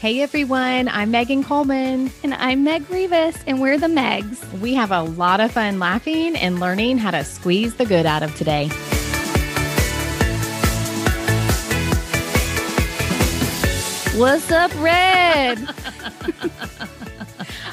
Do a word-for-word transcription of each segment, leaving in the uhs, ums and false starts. Hey everyone, I'm Megan Coleman. And I'm Meg Rivas, and we're the Megs. We have a lot of fun laughing and learning how to squeeze the good out of today. What's up, Red?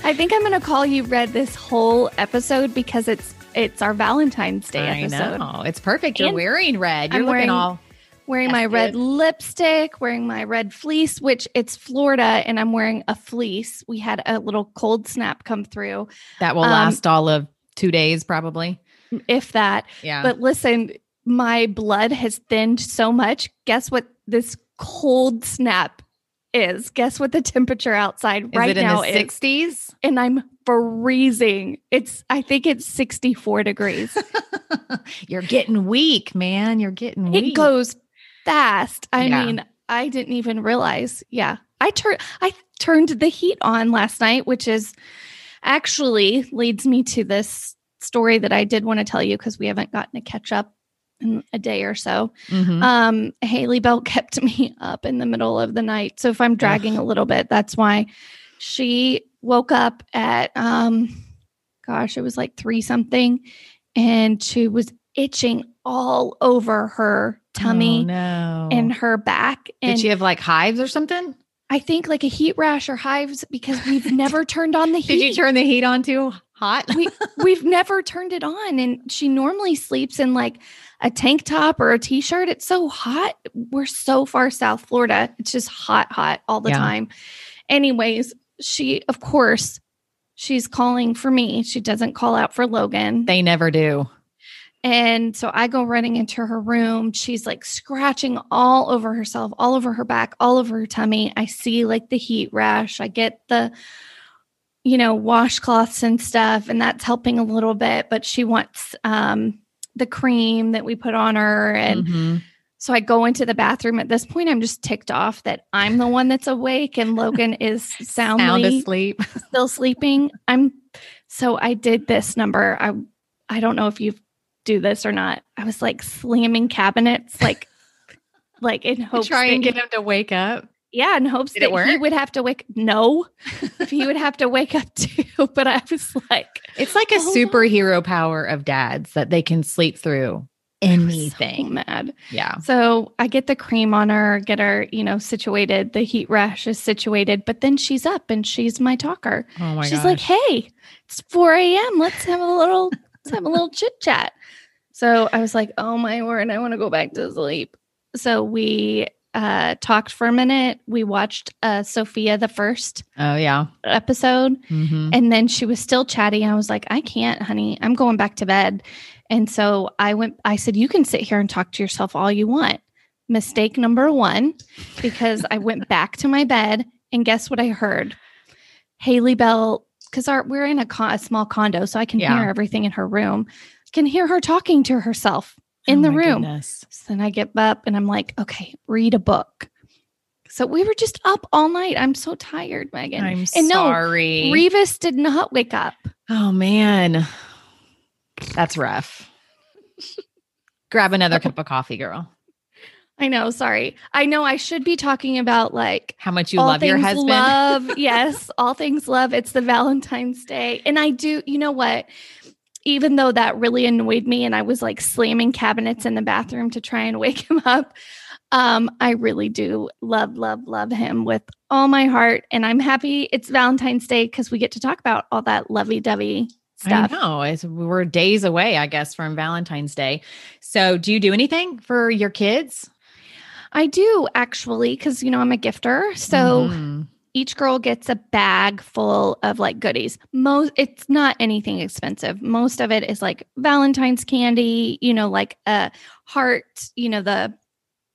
I think I'm going to call you Red this whole episode because it's it's our Valentine's Day I episode. I know. It's perfect. You're and wearing red. You're I'm looking wearing- all... Wearing That's my red good. lipstick, wearing my red fleece, which it's Florida and I'm wearing a fleece. We had a little cold snap come through. That will um, last all of two days probably. If that. Yeah. But listen, my blood has thinned so much. Guess what this cold snap is? Guess what the temperature outside is right now is? Is it in the sixties? And I'm freezing. It's, I think it's sixty-four degrees. You're getting weak, man. You're getting weak. It goes fast. I yeah. mean, I didn't even realize. Yeah. I tur- I turned the heat on last night, which is actually leads me to this story that I did want to tell you because we haven't gotten to catch up in a day or so. Mm-hmm. Um, Hayley Bell kept me up in the middle of the night. So if I'm dragging a little bit, that's why. She woke up at, um, gosh, it was like three something, and she was itching all over her tummy oh, no. and her back. And did she have like hives or something? I think like a heat rash or hives because we've never turned on the heat. Did you turn the heat on too hot? we, we've never turned it on. And she normally sleeps in like a tank top or a t-shirt. It's so hot. We're so far South Florida. It's just hot, hot all the yeah. time. Anyways, she, of course, she's calling for me. She doesn't call out for Logan. They never do. And so I go running into her room. She's like scratching all over herself, all over her back, all over her tummy. I see like the heat rash. I get the, you know, washcloths and stuff, and that's helping a little bit. But she wants um, the cream that we put on her. And mm-hmm. so I go into the bathroom. At this point, I'm just ticked off that I'm the one that's awake and Logan is soundly Sound asleep. still sleeping. I'm so I did this number. I I don't know if you've do this or not. I was like slamming cabinets, like, like in hopes try and get him to wake up. Yeah, in hopes that he would have to wake. No, if he would have to wake up too. But I was like, it's like a superhero power of dads that they can sleep through anything. So mad. Yeah. So I get the cream on her, get her, you know, situated. The heat rash is situated, but then she's up and she's my talker. Oh my gosh. She's like, hey, it's four a.m. Let's have a little. Let's have a little chit chat. So I was like, oh my word, I want to go back to sleep. So we uh, talked for a minute. We watched uh, Sophia the First oh, yeah. episode. Mm-hmm. And then she was still chatty. I was like, I can't, honey. I'm going back to bed. And so I went, I said, you can sit here and talk to yourself all you want. Mistake number one, because I went back to my bed and guess what I heard? Hayley Bell. Because our we're in a, con- a small condo, so I can yeah. hear everything in her room. I can hear her talking to herself in oh the room. Goodness. So then I get up and I'm like, okay, read a book. So we were just up all night. I'm so tired, Megan. I'm and sorry. No, Revis did not wake up. Oh, man. That's rough. Grab another cup of coffee, girl. I know. Sorry. I know I should be talking about like how much you love your husband. Love, yes. All things love. It's the Valentine's Day. And I do, you know what? Even though that really annoyed me and I was like slamming cabinets in the bathroom to try and wake him up. Um, I really do love, love, love him with all my heart. And I'm happy it's Valentine's Day because we get to talk about all that lovey-dovey stuff. I know. It's, we're days away, I guess, from Valentine's Day. So do you do anything for your kids? I do actually, because, you know, I'm a gifter. So mm. each girl gets a bag full of like goodies. Most, it's not anything expensive. Most of it is like Valentine's candy, you know, like a heart, you know, the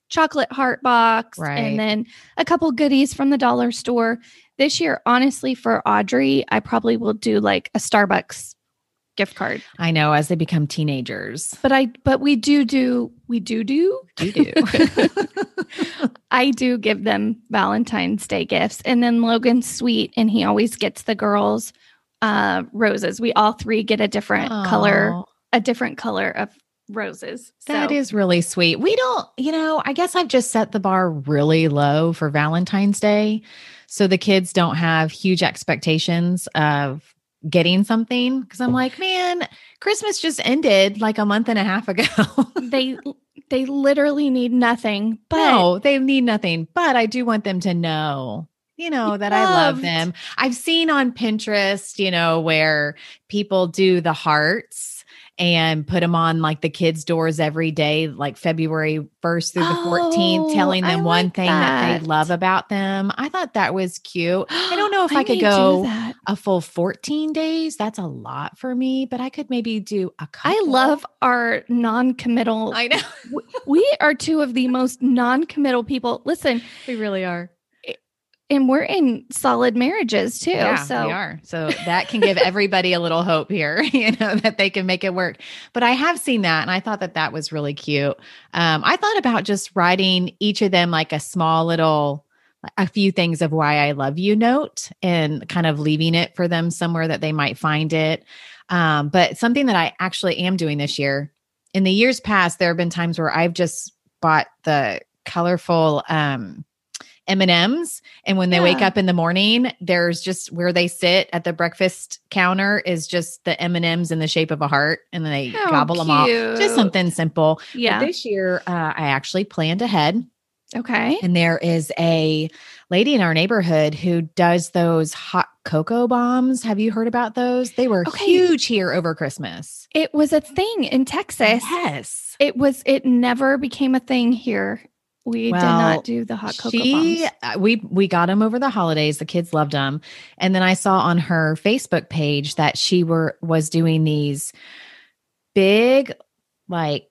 chocolate heart box. Right. And then a couple goodies from the dollar store. This year, honestly, for Audrey, I probably will do like a Starbucks gift card. I know, as they become teenagers. But I, but we do do, we do do, do do. I do give them Valentine's Day gifts. And then Logan's sweet, and he always gets the girls uh, roses. We all three get a different Aww. color, a different color of roses. So. That is really sweet. We don't, you know, I guess I've just set the bar really low for Valentine's Day. So the kids don't have huge expectations of getting something. Cause I'm like, man, Christmas just ended like a month and a half ago. they, they literally need nothing, but no, they need nothing, but I do want them to know, you know, that loved. I love them. I've seen on Pinterest, you know, where people do the hearts and put them on like the kids' doors every day, like February first through the fourteenth, telling them like one thing that. that they love about them. I thought that was cute. I don't know if I, I could go a full fourteen days. That's a lot for me, but I could maybe do a couple. I love our non-committal. I know. We are two of the most non-committal people. Listen. We really are. And we're in solid marriages too. Yeah, so. we are. So that can give everybody a little hope here, you know, that they can make it work. But I have seen that. And I thought that that was really cute. Um, I thought about just writing each of them like a small little, a few things of why I love you note and kind of leaving it for them somewhere that they might find it. Um, but something that I actually am doing this year, in the years past, there have been times where I've just bought the colorful, um, M and M's. And when they yeah. wake up in the morning, there's just where they sit at the breakfast counter is just the M and M's in the shape of a heart. And then they How gobble cute. them off. Just something simple. Yeah. But this year, uh, I actually planned ahead. Okay. And there is a lady in our neighborhood who does those hot cocoa bombs. Have you heard about those? They were okay. huge here over Christmas. It was a thing in Texas. Yes. It was, it never became a thing here. We well, did not do the hot cocoa she, bombs. We, we got them over the holidays. The kids loved them. And then I saw on her Facebook page that she were was doing these big, like,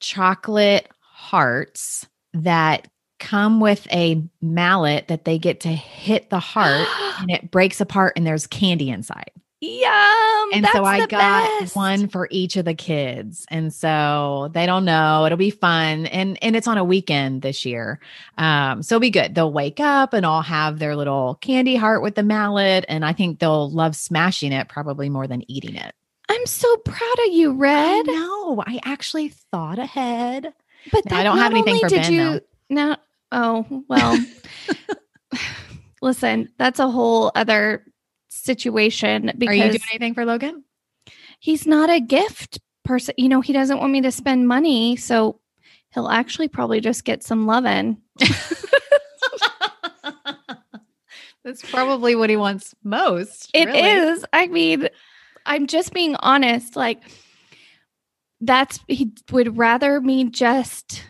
chocolate hearts that come with a mallet that they get to hit the heart and it breaks apart and there's candy inside. Yum. And so I got best. one for each of the kids. And so they don't know. It'll be fun. And and it's on a weekend this year. Um, so it'll be good. They'll wake up and all have their little candy heart with the mallet. And I think they'll love smashing it probably more than eating it. I'm so proud of you, Red. No, I actually thought ahead. But that, I don't have anything for Ben, you, though. Now, oh, well, listen, that's a whole other situation. Because are you doing anything for Logan? He's not a gift person. You know, he doesn't want me to spend money, so he'll actually probably just get some loving. That's probably what he wants most. It really. is. I mean, I'm just being honest. Like, that's, he would rather me just,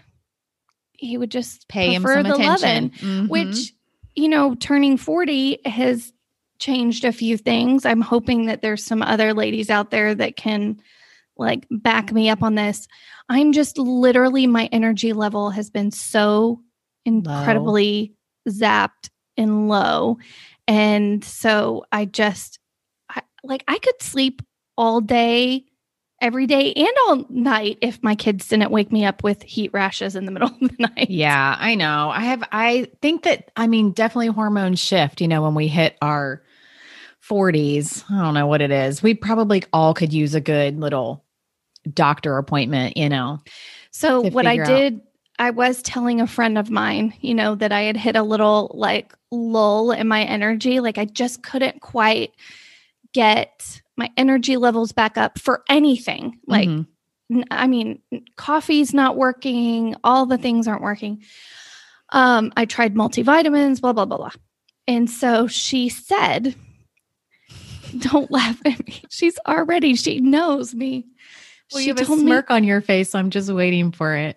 he would just pay him some attention, mm-hmm. which, you know, turning forty has changed a few things. I'm hoping that there's some other ladies out there that can like back me up on this. I'm just literally, my energy level has been so incredibly low. zapped and low. And so I just I, like, I could sleep all day, every day and all night if my kids didn't wake me up with heat rashes in the middle of the night. Yeah, I know. I have, I think that, I mean, definitely hormones shift, you know, when we hit our forties, I don't know what it is. We probably all could use a good little doctor appointment, you know. So what I did, I was telling a friend of mine, you know, that I had hit a little like lull in my energy. Like I just couldn't quite get my energy levels back up for anything. Like, mm-hmm. n- I mean, coffee's not working. All the things aren't working. Um, I tried multivitamins, blah, blah, blah, blah. And so she said, don't laugh at me. She's already, she knows me. Well, she you have told a smirk me, on your face. So I'm just waiting for it.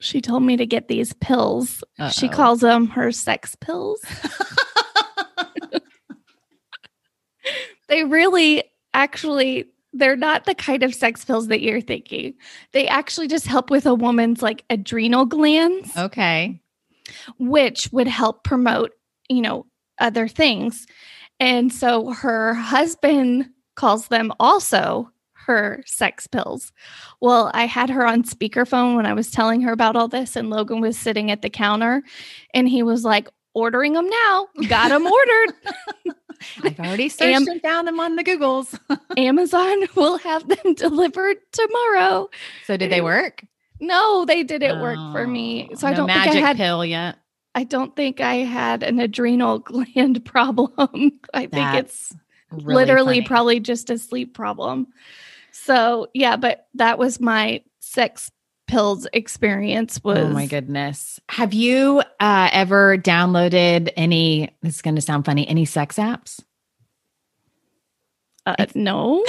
She told me to get these pills. Uh-oh. She calls them her sex pills. They really, actually, they're not the kind of sex pills that you're thinking. They actually just help with a woman's like adrenal glands. Okay. Which would help promote, you know, other things. And so her husband calls them also her sex pills. Well, I had her on speakerphone when I was telling her about all this, and Logan was sitting at the counter and he was like, ordering them now. Got them ordered. I've already searched Am- and found them on the Googles. Amazon will have them delivered tomorrow. So did they work? No, they didn't oh, work for me. So no I don't magic think I had pill yet. I don't think I had an adrenal gland problem. I That's think it's really literally funny. Probably just a sleep problem. So yeah, but that was my sex pills experience was. Oh my goodness. Have you uh, ever downloaded any, this is going to sound funny, any sex apps? Uh, no.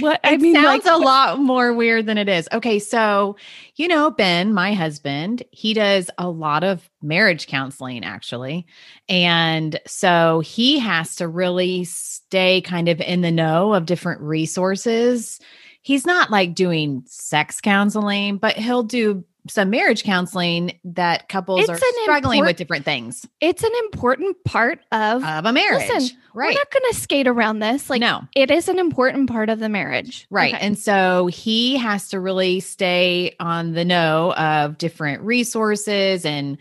What I it mean, sounds like, a lot more weird than it is. Okay. So, you know, Ben, my husband, he does a lot of marriage counseling actually. And so he has to really stay kind of in the know of different resources. He's not like doing sex counseling, but he'll do some marriage counseling that couples it's are struggling import- with different things. It's an important part of, of a marriage. Listen, right. We're not going to skate around this. Like, no, it is an important part of the marriage. Right. Okay. And so he has to really stay on the know of different resources and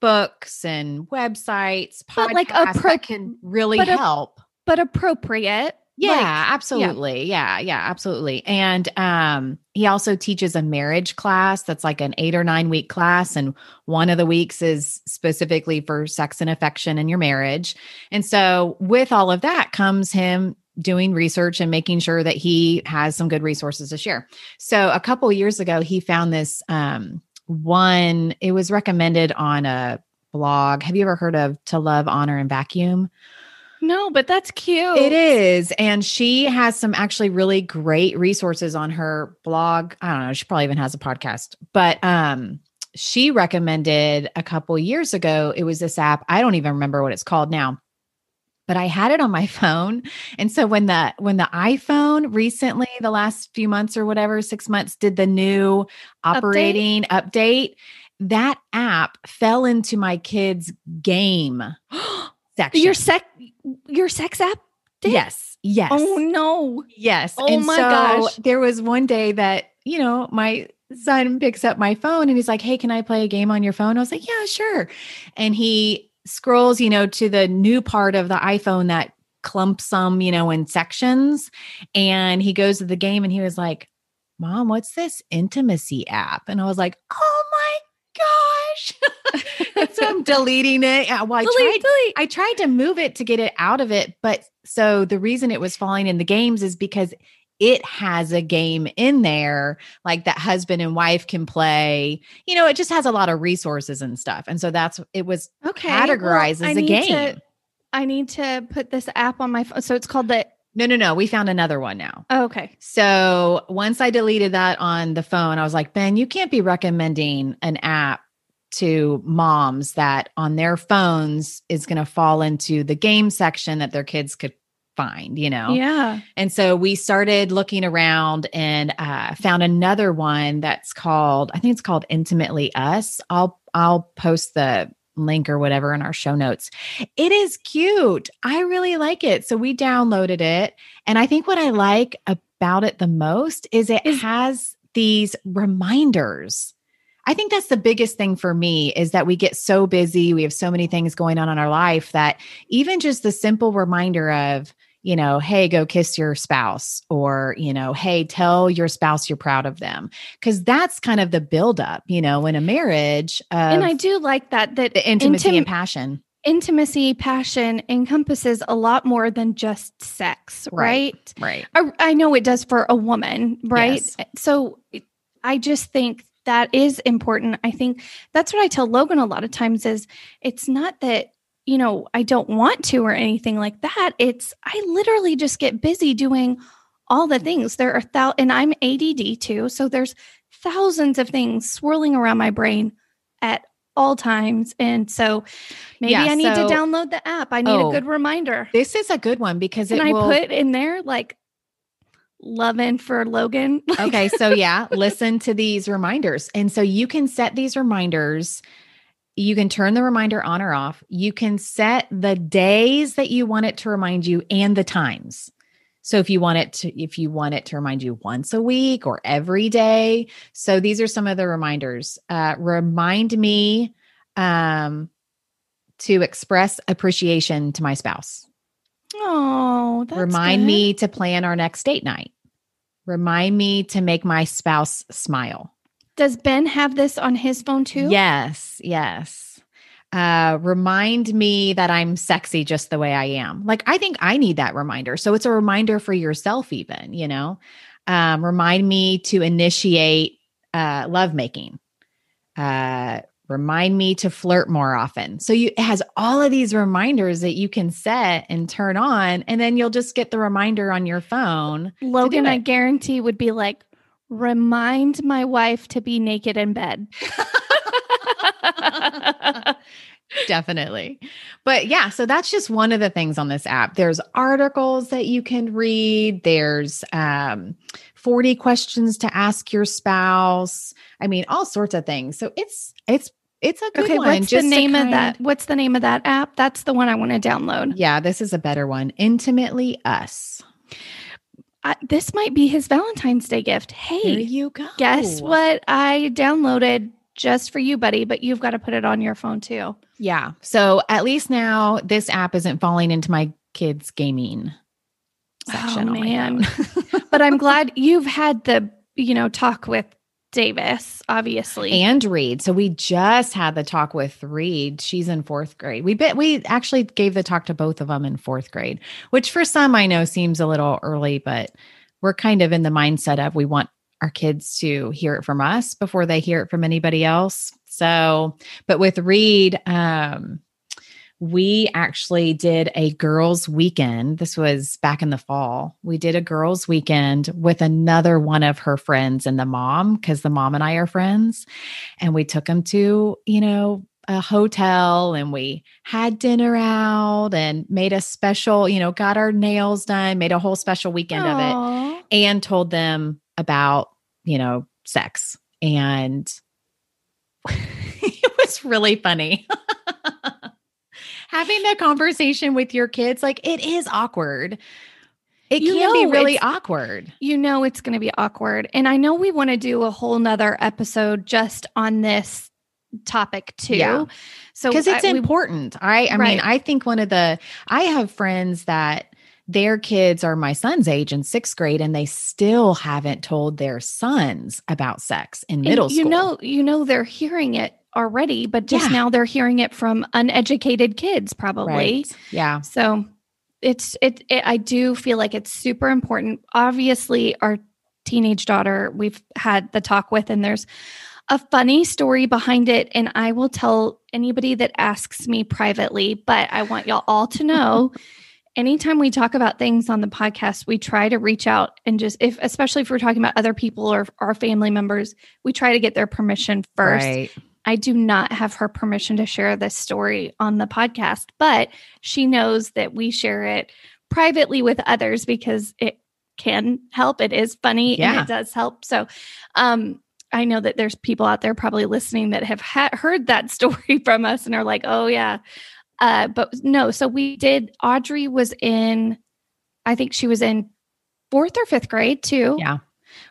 books and websites, podcasts but like appro- that can really but help. A, but appropriate. Yeah, like, absolutely. Yeah. yeah, yeah, absolutely. And um, he also teaches a marriage class that's like an eight or nine week class. And one of the weeks is specifically for sex and affection in your marriage. And so with all of that comes him doing research and making sure that he has some good resources to share. So a couple of years ago, he found this um, one, it was recommended on a blog. Have you ever heard of To Love, Honor and Vacuum? No, but that's cute. It is. And she has some actually really great resources on her blog. I don't know. She probably even has a podcast, but um, she recommended a couple years ago, it was this app. I don't even remember what it's called now, but I had it on my phone. And so when the, when the iPhone recently, the last few months or whatever, six months did the new operating update, update that app fell into my kids' game. Section. Your sex, your sex app did? Yes. Yes. Oh no. Yes. Oh and my so gosh. There was one day that, you know, my son picks up my phone and he's like, "Hey, can I play a game on your phone?" I was like, "Yeah, sure." And he scrolls, you know, to the new part of the iPhone that clumps them, you know, in sections. And he goes to the game and he was like, "Mom, what's this intimacy app?" And I was like, "Oh my gosh." So I'm deleting it. Well, I, delete, tried, delete. I tried to move it to get it out of it. But so the reason it was falling in the games is because it has a game in there, like that husband and wife can play, you know, it just has a lot of resources and stuff. And so that's, it was okay, categorized well, as I a game. To, I need to put this app on my phone. So it's called the No, no, no. We found another one now. Oh, okay. So once I deleted that on the phone, I was like, "Ben, you can't be recommending an app to moms that on their phones is going to fall into the game section that their kids could find, you know?" Yeah. And so we started looking around and uh, found another one that's called, I think it's called Intimately Us. I'll I'll post the link or whatever in our show notes. It is cute. I really like it. So we downloaded it, and I think what I like about it the most is it is- has these reminders. I think that's the biggest thing for me is that we get so busy. We have so many things going on in our life that even just the simple reminder of, you know, "Hey, go kiss your spouse," or, you know, "Hey, tell your spouse you're proud of them." Cause that's kind of the buildup, you know, in a marriage. Of and I do like that, that the intimacy intim- and passion. Intimacy, passion encompasses a lot more than just sex, right? Right. right. I, I know it does for a woman, right? Yes. So I just think that is important. I think that's what I tell Logan a lot of times is it's not that, you know, I don't want to or anything like that. It's, I literally just get busy doing all the things. There are thou and I'm A D D too. So there's thousands of things swirling around my brain at all times. And so maybe yeah, I need so, to download the app. I need oh, a good reminder. This is a good one because Can it I will- put in there like, "Loving for Logan." Okay. So yeah, listen to these reminders. And so you can set these reminders. You can turn the reminder on or off. You can set the days that you want it to remind you and the times. So if you want it to, if you want it to remind you once a week or every day. So these are some of the reminders. Uh, remind me um, to express appreciation to my spouse. Oh, that's remind good. me to plan our next date night. Remind me to make my spouse smile. Does Ben have this on his phone too? Yes, yes. Uh, remind me that I'm sexy just the way I am. Like, I think I need that reminder. So it's a reminder for yourself even, you know, um, remind me to initiate uh, lovemaking. Uh, remind me to flirt more often. So you, it has all of these reminders that you can set and turn on, and then you'll just get the reminder on your phone. Logan, I guarantee, would be like, remind my wife to be naked in bed. Definitely. But yeah, so that's just one of the things on this app. There's articles that you can read. There's um, forty questions to ask your spouse. I mean, all sorts of things. So it's, it's, it's a good okay, one. What's just the name kind... of that? What's the name of that app? That's the one I want to download. Yeah, this is a better one. Intimately Us. Uh, this might be his Valentine's Day gift. Hey, here you go. Guess what I downloaded just for you, buddy, but you've got to put it on your phone too. Yeah. So at least now this app isn't falling into my kids' gaming section. Oh, man. But I'm glad you've had the, you know, talk with Davis, obviously. And Reed. So we just had the talk with Reed. She's in fourth grade. We bit, we actually gave the talk to both of them in fourth grade, which for some I know seems a little early, but we're kind of in the mindset of we want our kids to hear it from us before they hear it from anybody else. So, but with Reed, um, we actually did a girls' weekend. This was back in the fall. We did a girls' weekend with another one of her friends and the mom, because the mom and I are friends. And we took them to, you know, a hotel, and we had dinner out and made a special, you know, got our nails done, made a whole special weekend Aww. Of it, and told them about, you know, sex. And it was really funny. Having that conversation with your kids, like, it is awkward. It you can be really awkward. You know, it's going to be awkward. And I know we want to do a whole nother episode just on this topic too. Yeah. So because it's I, important. We, I, I right. mean, I think one of the, I have friends that their kids are my son's age in sixth grade, and they still haven't told their sons about sex in middle and, you school. You know, you know, they're hearing it already, but just yeah. now they're hearing it from uneducated kids, probably. Right. Yeah. So it's, it, it, I do feel like it's super important. Obviously our teenage daughter, we've had the talk with, and there's a funny story behind it. And I will tell anybody that asks me privately, but I want y'all all to know, anytime we talk about things on the podcast, we try to reach out and just, if, especially if we're talking about other people or our family members, we try to get their permission first. Right. I do not have her permission to share this story on the podcast, but she knows that we share it privately with others because it can help. It is funny yeah. and it does help. So, um, I know that there's people out there probably listening that have ha- heard that story from us and are like, oh yeah. Uh, but no, so we did, Audrey was in, I think she was in fourth or fifth grade too. Yeah.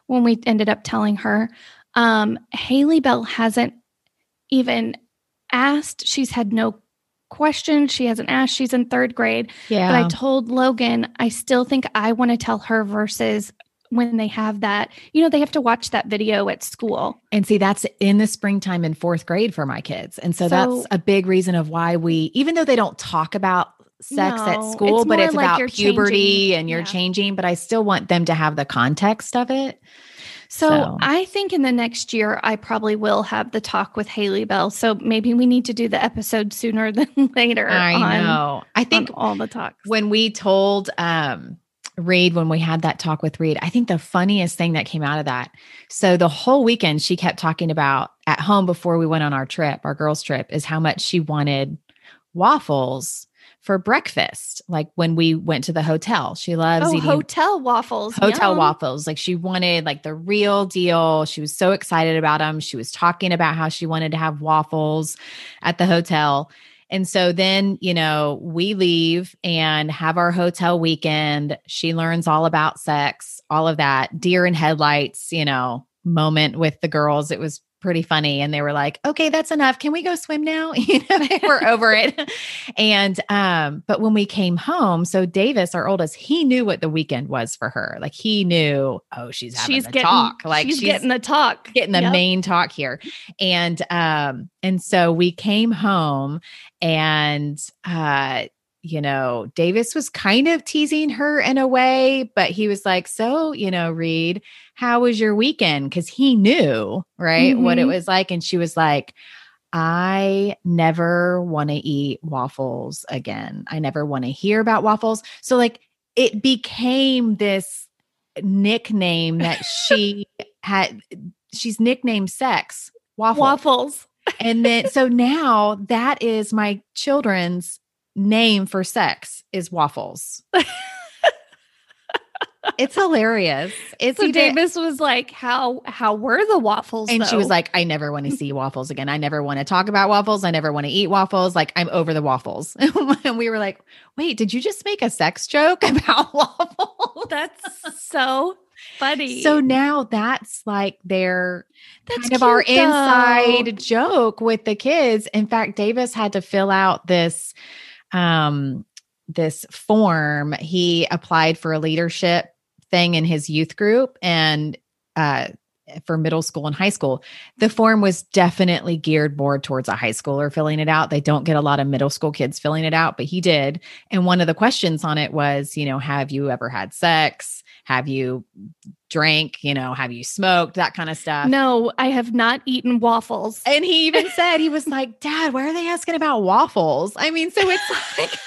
When we ended up telling her, um, Hayley Bell hasn't even asked. She's had no questions. She hasn't asked. She's in third grade. Yeah. But I told Logan, I still think I want to tell her versus when they have that, you know, they have to watch that video at school. And see, that's in the springtime in fourth grade for my kids. And so, so that's a big reason of why we, even though they don't talk about sex no, at school, it's but it's like about puberty changing. And you're yeah. changing, but I still want them to have the context of it. So, so I think in the next year, I probably will have the talk with Hayley Bell. So maybe we need to do the episode sooner than later. I on, know. I think all the talks. When we told, um, Reed, when we had that talk with Reed, I think the funniest thing that came out of that. So the whole weekend she kept talking about at home before we went on our trip, our girls' trip, is how much she wanted waffles for breakfast. Like when we went to the hotel, she loves oh, eating hotel waffles, hotel Yum. waffles. Like she wanted like the real deal. She was so excited about them. She was talking about how she wanted to have waffles at the hotel. And so then, you know, we leave and have our hotel weekend. She learns all about sex, all of that, deer in headlights, you know, moment with the girls. It was pretty funny. And they were like, okay, that's enough. Can we go swim now? You know, they were over it. And, um, but when we came home, so Davis, our oldest, he knew what the weekend was for her. Like he knew, oh, she's having she's the getting, talk. Like she's, she's getting the talk, getting the yep. main talk here. And, um, and so we came home and, uh, you know, Davis was kind of teasing her in a way, but he was like, so, you know, Reed, how was your weekend? Cause he knew, right, mm-hmm. what it was like. And she was like, I never want to eat waffles again. I never want to hear about waffles. So like it became this nickname that she had, she's nicknamed sex waffle. Waffles. And then, so now that is my children's name for sex is waffles. It's hilarious. It's so Davis was like, how, how were the waffles? And though? She was like, I never want to see waffles again. I never want to talk about waffles. I never want to eat waffles. Like I'm over the waffles. And we were like, wait, did you just make a sex joke about waffles? That's so funny. So now that's like their that's kind of our though. inside joke with the kids. In fact, Davis had to fill out this, um, this form. He applied for a leadership thing in his youth group and, uh, for middle school and high school. The form was definitely geared more towards a high schooler filling it out. They don't get a lot of middle school kids filling it out, but he did. And one of the questions on it was, you know, have you ever had sex? Have you drank? You know, have you smoked? That kind of stuff. No, I have not eaten waffles. And he even said, he was like, Dad, why are they asking about waffles? I mean, so it's like,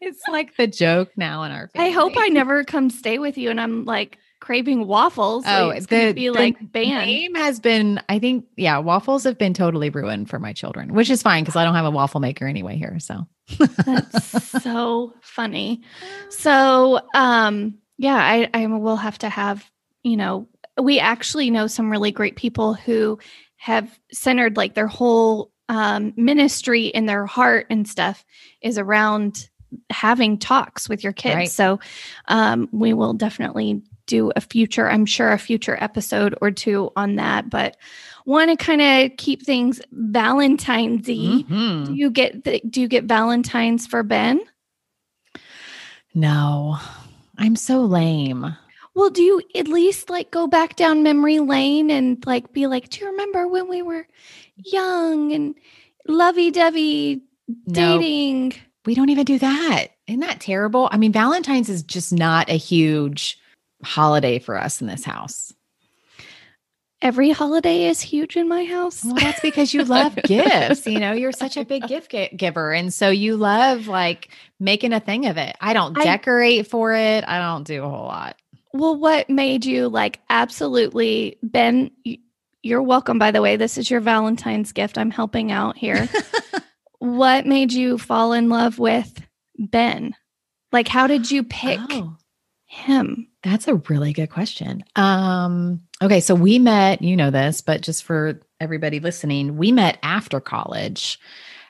it's like the joke now in our family. I hope I never come stay with you and I'm like craving waffles. Oh, like it's the, gonna be the like banned. Name has been, I think, yeah, waffles have been totally ruined for my children, which is fine because I don't have a waffle maker anyway here. So that's so funny. So um, yeah, I, I will have to have, you know, we actually know some really great people who have centered like their whole um, ministry in their heart and stuff is around having talks with your kids. Right. So, um, we will definitely do a future, I'm sure a future episode or two on that, but want to kind of keep things Valentine's-y. Mm-hmm. Do you get, the, do you get Valentine's for Ben? No, I'm so lame. Well, do you at least like go back down memory lane and like, be like, do you remember when we were young and lovey-dovey dating? Nope. We don't even do that. Isn't that terrible? I mean, Valentine's is just not a huge holiday for us in this house. Every holiday is huge in my house. Well, that's because you love gifts. You know, you're such a big gift gi- giver. And so you love like making a thing of it. I don't decorate I, for it. I don't do a whole lot. Well, what made you like absolutely, Ben, you're welcome, by the way. This is your Valentine's gift. I'm helping out here. What made you fall in love with Ben? Like, how did you pick oh, him? That's a really good question. Um, okay. So we met, you know this, but just for everybody listening, we met after college.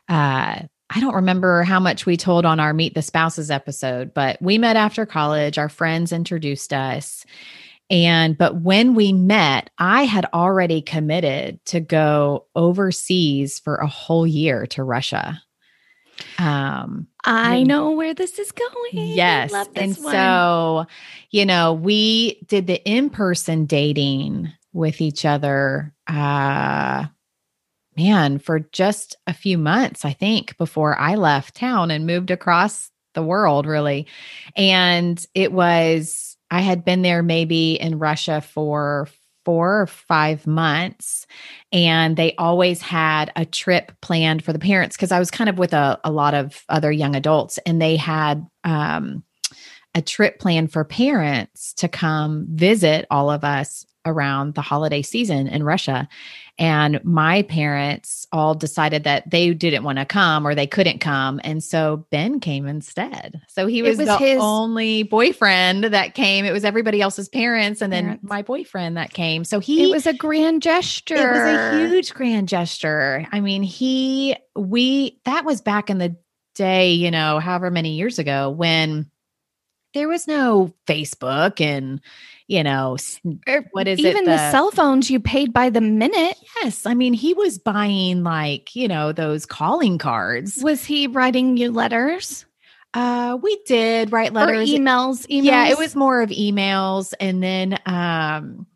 Uh, I don't remember how much we told on our Meet the Spouses episode, but we met after college. Our friends introduced us. And, but when we met, I had already committed to go overseas for a whole year to Russia. Um, I and, know where this is going. Yes. I love this and one. So, you know, we did the in-person dating with each other, uh, man, for just a few months, I think, before I left town and moved across the world, really. And it was, I had been there maybe in Russia for four or five months, and they always had a trip planned for the parents because I was kind of with a, a lot of other young adults, and they had um, a trip planned for parents to come visit all of us around the holiday season in Russia. And my parents all decided that they didn't want to come or they couldn't come. And so Ben came instead. So he was, was the his... only boyfriend that came. It was everybody else's parents and then parents. my boyfriend that came. So he... It was a grand gesture. It was a huge grand gesture. I mean, he... We... That was back in the day, you know, however many years ago when there was no Facebook and, you know, what is Even it? Even the, the cell phones you paid by the minute. Yes. I mean, he was buying like, you know, those calling cards. Was he writing you letters? Uh, we did write letters. Or emails, emails. Yeah, it was more of emails. And then um,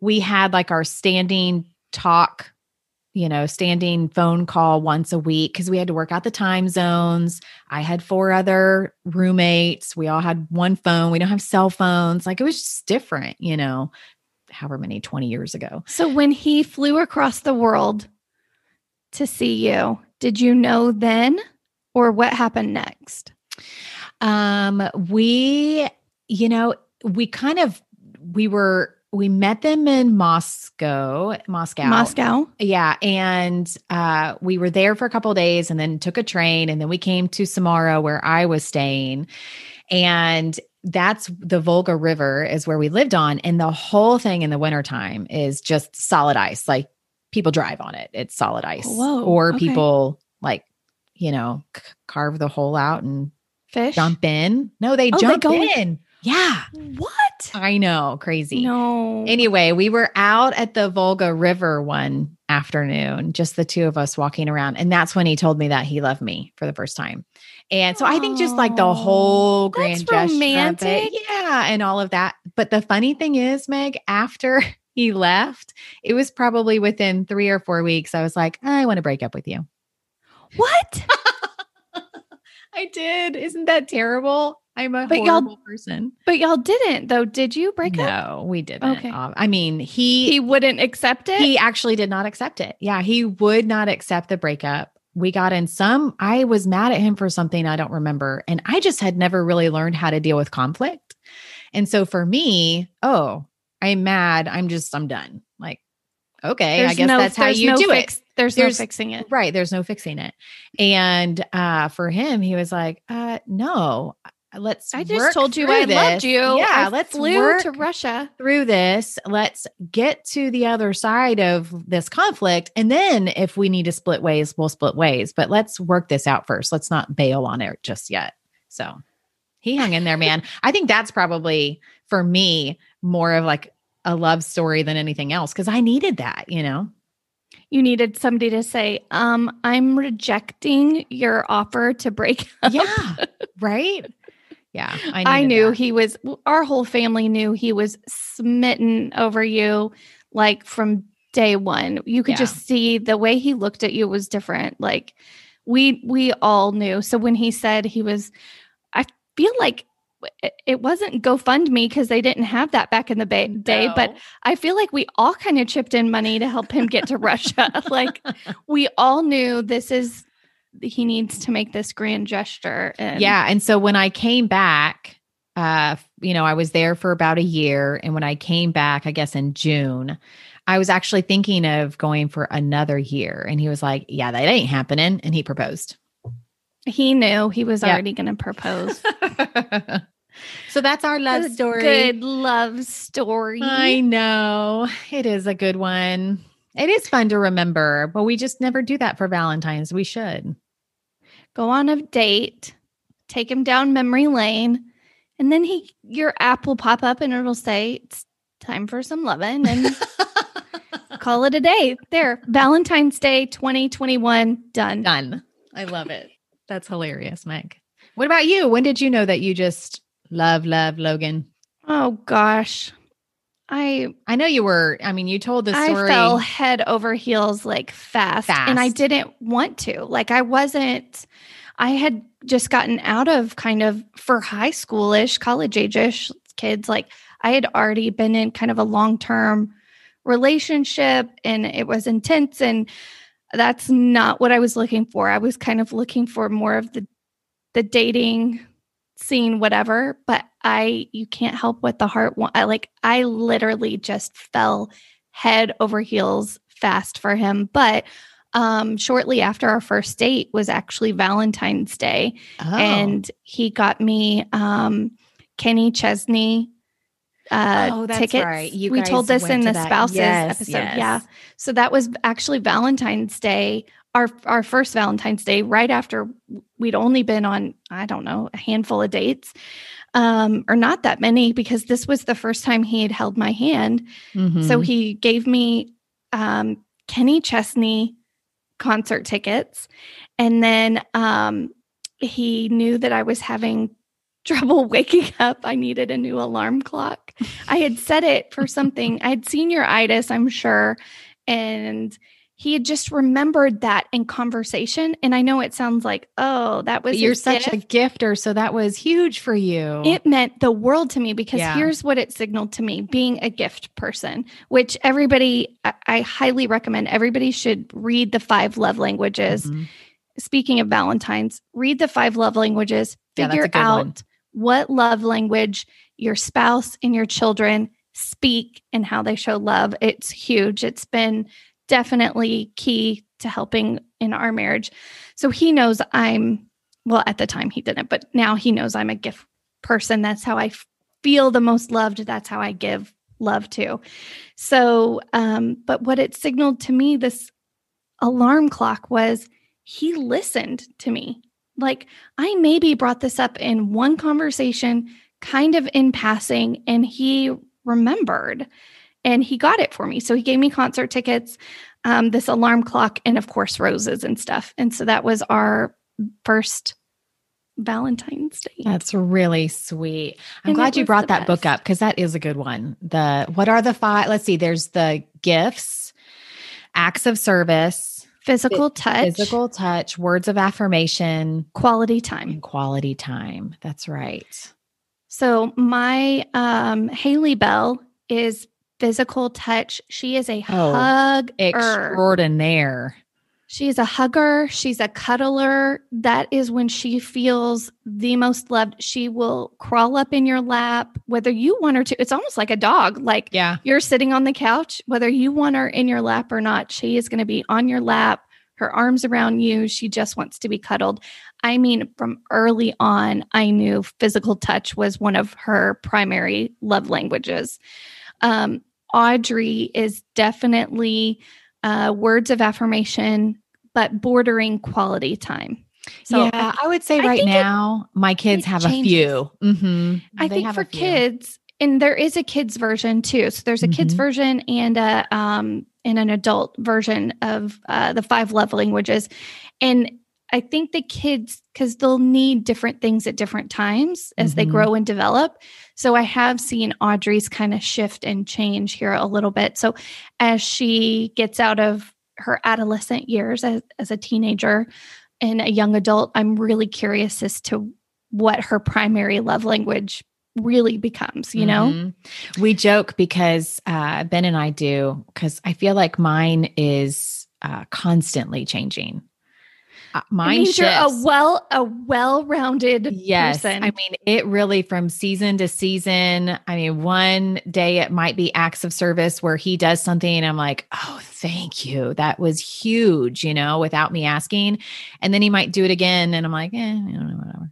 we had like our standing talk, you know, standing phone call once a week because we had to work out the time zones. I had four other roommates. We all had one phone. We don't have cell phones. Like it was just different, you know, however many twenty years ago. So when he flew across the world to see you, did you know then or what happened next? Um, we, you know, we kind of, we were, we met them in Moscow, Moscow, Moscow. Yeah. And, uh, we were there for a couple of days and then took a train and then we came to Samara where I was staying, and that's the Volga River is where we lived on. And the whole thing in the wintertime is just solid ice. Like people drive on it. It's solid ice. Whoa, or okay. people like, you know, c- carve the hole out and Fish? Jump in. No, they oh, jump they go in. in. Yeah. What? I know. Crazy. No. Anyway, we were out at the Volga River one afternoon, just the two of us walking around. And that's when he told me that he loved me for the first time. And so oh, I think just like the whole grand gesture. Romantic. Of it, yeah. And all of that. But the funny thing is, Meg, after he left, it was probably within three or four weeks. I was like, I want to break up with you. What? I did. Isn't that terrible? I'm a but horrible person. But y'all didn't though. Did you break no, up? No, we didn't. Okay. Um, I mean, he, he wouldn't accept it. He actually did not accept it. Yeah. He would not accept the breakup. We got in some, I was mad at him for something I don't remember. And I just had never really learned how to deal with conflict. And so for me, oh, I'm mad. I'm just, I'm done. Like, okay, there's I guess no, that's how you no do fix, it. There's, there's no fixing it. Right. There's no fixing it. And uh, for him, he was like, uh, no, let's, I just told you I this. loved you. Yeah. I let's flew work to Russia through this. Let's get to the other side of this conflict. And then if we need to split ways, we'll split ways, but let's work this out first. Let's not bail on it just yet. So he hung in there, man. I think that's probably for me more of like a love story than anything else. Cause I needed that, you know, you needed somebody to say, um, I'm rejecting your offer to break up. Yeah. Right. Yeah, I, I knew that. He was, our whole family knew he was smitten over you, like from day one. You could yeah. just see the way he looked at you was different. Like we, we all knew. So when he said he was, I feel like it, it wasn't GoFundMe because they didn't have that back in the ba- day, no. but I feel like we all kind of chipped in money to help him get to Russia. Like we all knew this is, he needs to make this grand gesture. And yeah. And so when I came back, uh, you know, I was there for about a year. And when I came back, I guess in June, I was actually thinking of going for another year. And he was like, yeah, that ain't happening. And he proposed. He knew he was yep. already going to propose. So that's our love that's story. Good love story. I know it is a good one. It is fun to remember, but we just never do that for Valentine's. We should. Go on a date, take him down memory lane, and then he, your app will pop up and it'll say, it's time for some loving and call it a day. There, Valentine's Day twenty twenty-one, done. Done. I love it. That's hilarious, Meg. What about you? When did you know that you just love, love Logan? Oh, gosh. I I know you were, I mean, you told the story. I fell head over heels like fast, fast and I didn't want to. Like I wasn't, I had just gotten out of kind of for high schoolish, college age-ish kids. Like I had already been in kind of a long-term relationship and it was intense and that's not what I was looking for. I was kind of looking for more of the the dating scene, whatever, but I, you can't help what the heart wants. I like, I literally just fell head over heels fast for him. But, um, shortly after our first date was actually Valentine's Day oh. and he got me, um, Kenny Chesney, uh, oh, that's tickets. Right. You we told this in the that. spouses yes, episode. Yes. Yeah. So that was actually Valentine's Day our our first Valentine's Day, right after we'd only been on, I don't know, a handful of dates, um, or not that many, because this was the first time he had held my hand. Mm-hmm. So he gave me um, Kenny Chesney concert tickets. And then um, he knew that I was having trouble waking up. I needed a new alarm clock. I had set it for something. I had senioritis, I'm sure. And he had just remembered that in conversation. And I know it sounds like, oh, that was You're a such gift. a gifter. So that was huge for you. It meant the world to me, because yeah. here's what it signaled to me, being a gift person, which everybody, I, I highly recommend everybody should read The Five Love Languages. Mm-hmm. Speaking of Valentine's, read The Five Love Languages, figure yeah, out one. what love language your spouse and your children speak and how they show love. It's huge. It's been definitely key to helping in our marriage. So he knows I'm, well, at the time he didn't, but now he knows I'm a gift person. That's how I f- feel the most loved. That's how I give love to. So, um, but what it signaled to me, this alarm clock, was he listened to me. Like, I maybe brought this up in one conversation, kind of in passing, and he remembered and he got it for me. So he gave me concert tickets, um, this alarm clock, and of course, roses and stuff. And so that was our first Valentine's Day. That's really sweet. I'm and glad you brought that best. book up, because that is a good one. The, what are the five? Let's see, there's the gifts, acts of service, Physical touch, physical touch, words of affirmation, quality time, quality time. That's right. So my, um, Hayley Bell is physical touch. She is a hug extraordinaire. She is a hugger. She's a cuddler. That is when she feels the most loved. She will crawl up in your lap, whether you want her to. It's almost like a dog. Like yeah. you're sitting on the couch, whether you want her in your lap or not, she is going to be on your lap, her arms around you. She just wants to be cuddled. I mean, from early on, I knew physical touch was one of her primary love languages. Um, Audrey is definitely uh, words of affirmation, but bordering quality time. So yeah, I, I would say I right now, it, my kids have changes. a few. Mm-hmm. I they think for kids, and there is a kids version too. So there's a mm-hmm. kids version and a, um, and an adult version of uh, the five love languages. And I think the kids, because they'll need different things at different times as mm-hmm. they grow and develop. So I have seen Audrey's kind of shift and change here a little bit. So as she gets out of her adolescent years as, as a teenager and a young adult, I'm really curious as to what her primary love language really becomes, you know? Mm-hmm. We joke because uh, Ben and I do, because I feel like mine is uh, constantly changing. Uh, mine means you're a well, a well-rounded yes. person. I mean, it really from season to season. I mean, one day it might be acts of service where he does something and I'm like, oh, thank you. That was huge, you know, without me asking. And then he might do it again. And I'm like, eh, I don't know, whatever.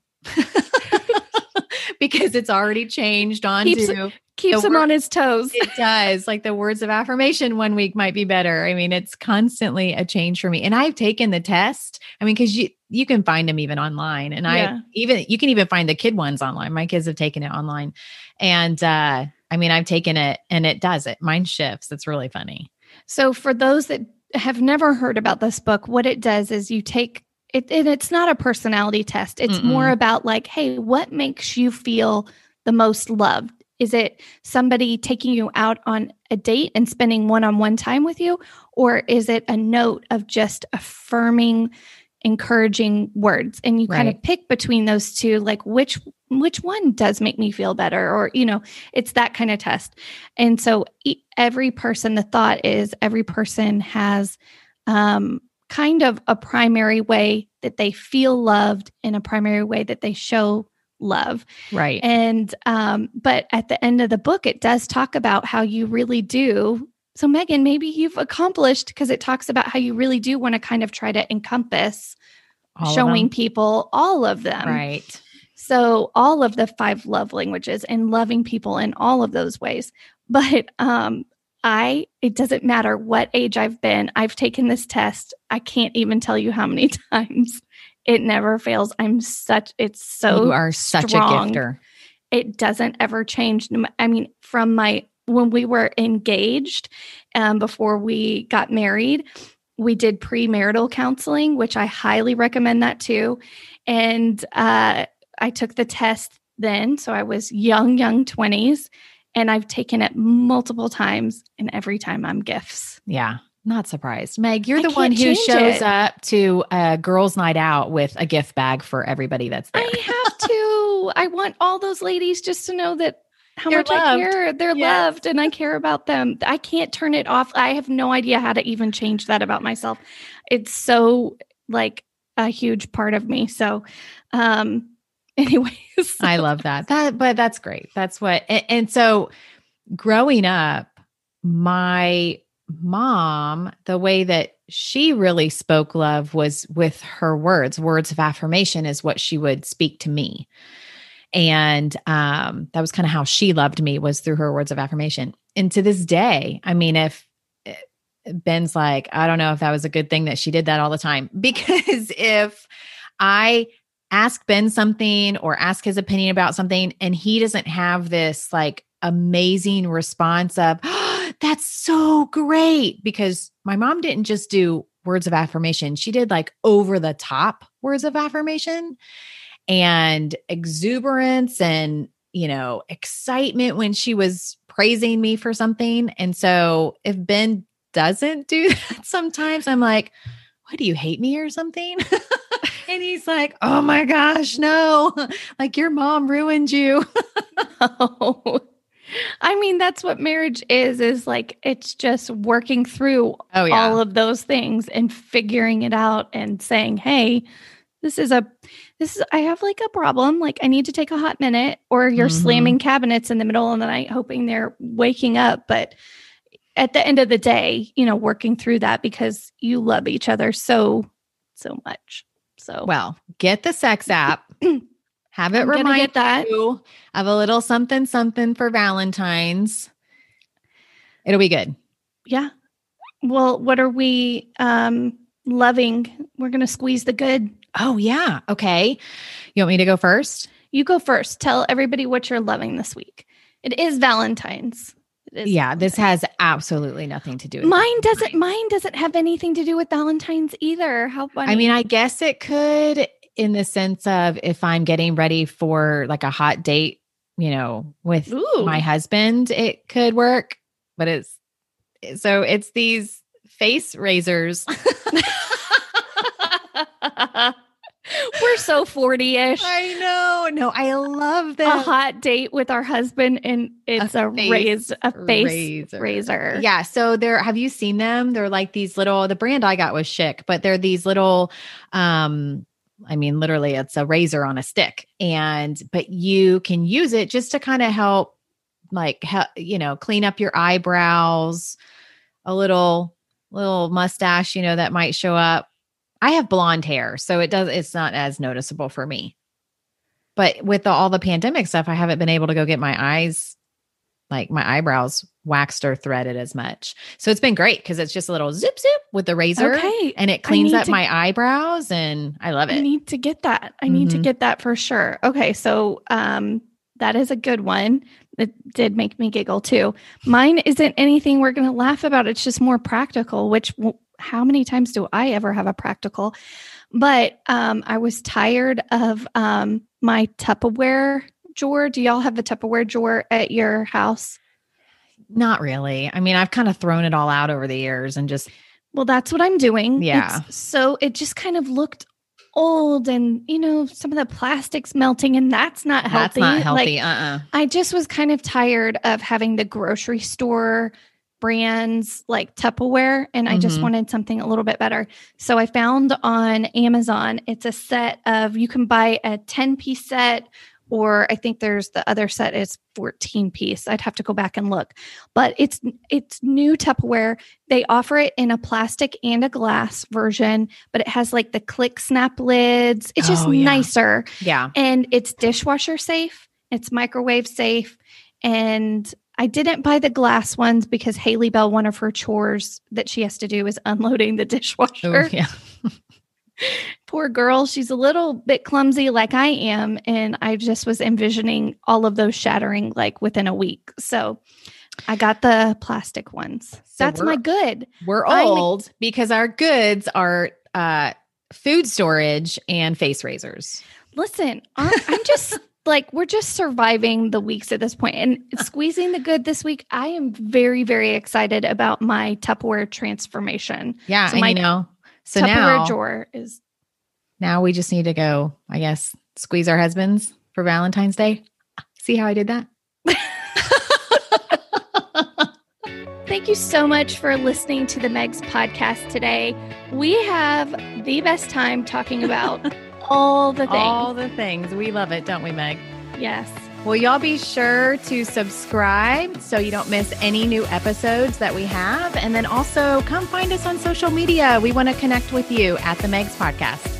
Because it's already changed on keeps, to keeps him word, on his toes. It does. Like the words of affirmation one week might be better. I mean, it's constantly a change for me. And I've taken the test. I mean, cause you, you can find them even online, and yeah. I even, you can even find the kid ones online. My kids have taken it online, and uh, I mean, I've taken it and it does it. Mine shifts. It's really funny. So for those that have never heard about this book, what it does is you take It, and it's not a personality test. It's Mm-mm. more about like, hey, what makes you feel the most loved? Is it somebody taking you out on a date and spending one-on-one time with you? Or is it a note of just affirming, encouraging words? And you right. kind of pick between those two, like which which one does make me feel better? Or, you know, it's that kind of test. And so every person, the thought is every person has um kind of a primary way that they feel loved, in a primary way that they show love. Right. And, um, but at the end of the book, it does talk about how you really do. So Megan, maybe you've accomplished, because it talks about how you really do want to kind of try to encompass all showing people all of them. Right. So all of the five love languages and loving people in all of those ways. But, um, I, it doesn't matter what age I've been, I've taken this test. I can't even tell you how many times. It never fails. I'm such, it's so You are such strong. A gifter. It doesn't ever change. I mean, from my, when we were engaged, um, before we got married, we did premarital counseling, which I highly recommend that too. And uh, I took the test then. So I was young, young twenties. And I've taken it multiple times, and every time I'm gifts. Yeah. Not surprised. Meg, you're I the one who shows it. up to a girls' night out with a gift bag for everybody that's there. I have to. I want all those ladies just to know that how They're much loved. I care. They're yeah. loved, and I care about them. I can't turn it off. I have no idea how to even change that about myself. It's so like a huge part of me. So, um, anyways. I love that. That, but that's great. That's what, and, and so growing up, my mom, the way that she really spoke love was with her words, words of affirmation is what she would speak to me. And, um, that was kind of how she loved me, was through her words of affirmation. And to this day, I mean, if Ben's like, I don't know if that was a good thing that she did that all the time, because if I ask Ben something or ask his opinion about something, and he doesn't have this like amazing response of, oh, that's so great. Because my mom didn't just do words of affirmation. She did like over the top words of affirmation and exuberance and, you know, excitement when she was praising me for something. And so if Ben doesn't do that, sometimes I'm like, what, do you hate me or something? And he's like, oh my gosh, no, like your mom ruined you. No. I mean, that's what marriage is, is like, it's just working through oh, yeah. all of those things and figuring it out and saying, hey, this is a, this is, I have like a problem. Like I need to take a hot minute, or you're mm-hmm. slamming cabinets in the middle of the night, hoping they're waking up. But at the end of the day, you know, working through that, because you love each other so, so much. So, well, get the sex app, have it I'm remind that. you of a little something, something for Valentine's. It'll be good. Yeah. Well, what are we, um, loving? We're going to squeeze the good. Oh yeah. Okay. You want me to go first? You go first. Tell everybody what you're loving this week. It is Valentine's. It is yeah. Valentine's. This has absolutely nothing to do with mine. Valentine's. Doesn't mine doesn't have anything to do with Valentine's either. How funny. I mean, I guess it could, in the sense of if I'm getting ready for like a hot date, you know, with Ooh. my husband, it could work, but it's, so it's these face razors. We're so forty-ish. I know. No, I love that. A hot date with our husband, and it's a, a face, raise, a face razor. razor. Yeah. So there, have you seen them? They're like these little, the brand I got was Schick, but they're these little, um, I mean, literally it's a razor on a stick, and, but you can use it just to kind of help, like, help, you know, clean up your eyebrows, a little, little mustache, you know, that might show up. I have blonde hair, so it does, it's not as noticeable for me, but with the, all the pandemic stuff, I haven't been able to go get my eyes, like my eyebrows waxed or threaded as much. So it's been great, 'cause it's just a little zip, zip with the razor okay. and it cleans up to, my eyebrows, and I love it. I need to get that. I need mm-hmm. to get that for sure. Okay. So, um, that is a good one. It did make me giggle too. Mine isn't anything we're going to laugh about. It's just more practical, which w- how many times do I ever have a practical? But um, I was tired of um, my Tupperware drawer. Do y'all have a Tupperware drawer at your house? Not really. I mean, I've kind of thrown it all out over the years and just. Well, that's what I'm doing. Yeah. It's, so it just kind of looked old, and you know, some of the plastic's melting, and that's not healthy. That's not healthy. Like, uh-uh. I just was kind of tired of having the grocery store brands like Tupperware, and I mm-hmm. just wanted something a little bit better. So I found on Amazon, it's a set of, you can buy a ten piece set, or I think there's the other set is fourteen piece. I'd have to go back and look, but it's, it's new Tupperware. They offer it in a plastic and a glass version, but it has like the click snap lids. It's just oh, yeah. nicer. Yeah. And it's dishwasher safe. It's microwave safe. And I didn't buy the glass ones because Hayley Bell, one of her chores that she has to do is unloading the dishwasher. Oh, yeah. Poor girl. She's a little bit clumsy like I am. And I just was envisioning all of those shattering like within a week. So I got the plastic ones. So that's my good. We're old I'm, because our goods are uh, food storage and face razors. Listen, I'm, I'm just like, we're just surviving the weeks at this point and squeezing the good this week. I am very, very excited about my Tupperware transformation. Yeah. So and my, you know, so Tupperware now, drawer is. Now we just need to go, I guess, squeeze our husbands for Valentine's Day. See how I did that? Thank you so much for listening to the Megs podcast today. We have the best time talking about all the things. All the things. We love it, don't we, Meg? Yes. Well, y'all be sure to subscribe so you don't miss any new episodes that we have. And then also come find us on social media. We want to connect with you at the Megs podcast.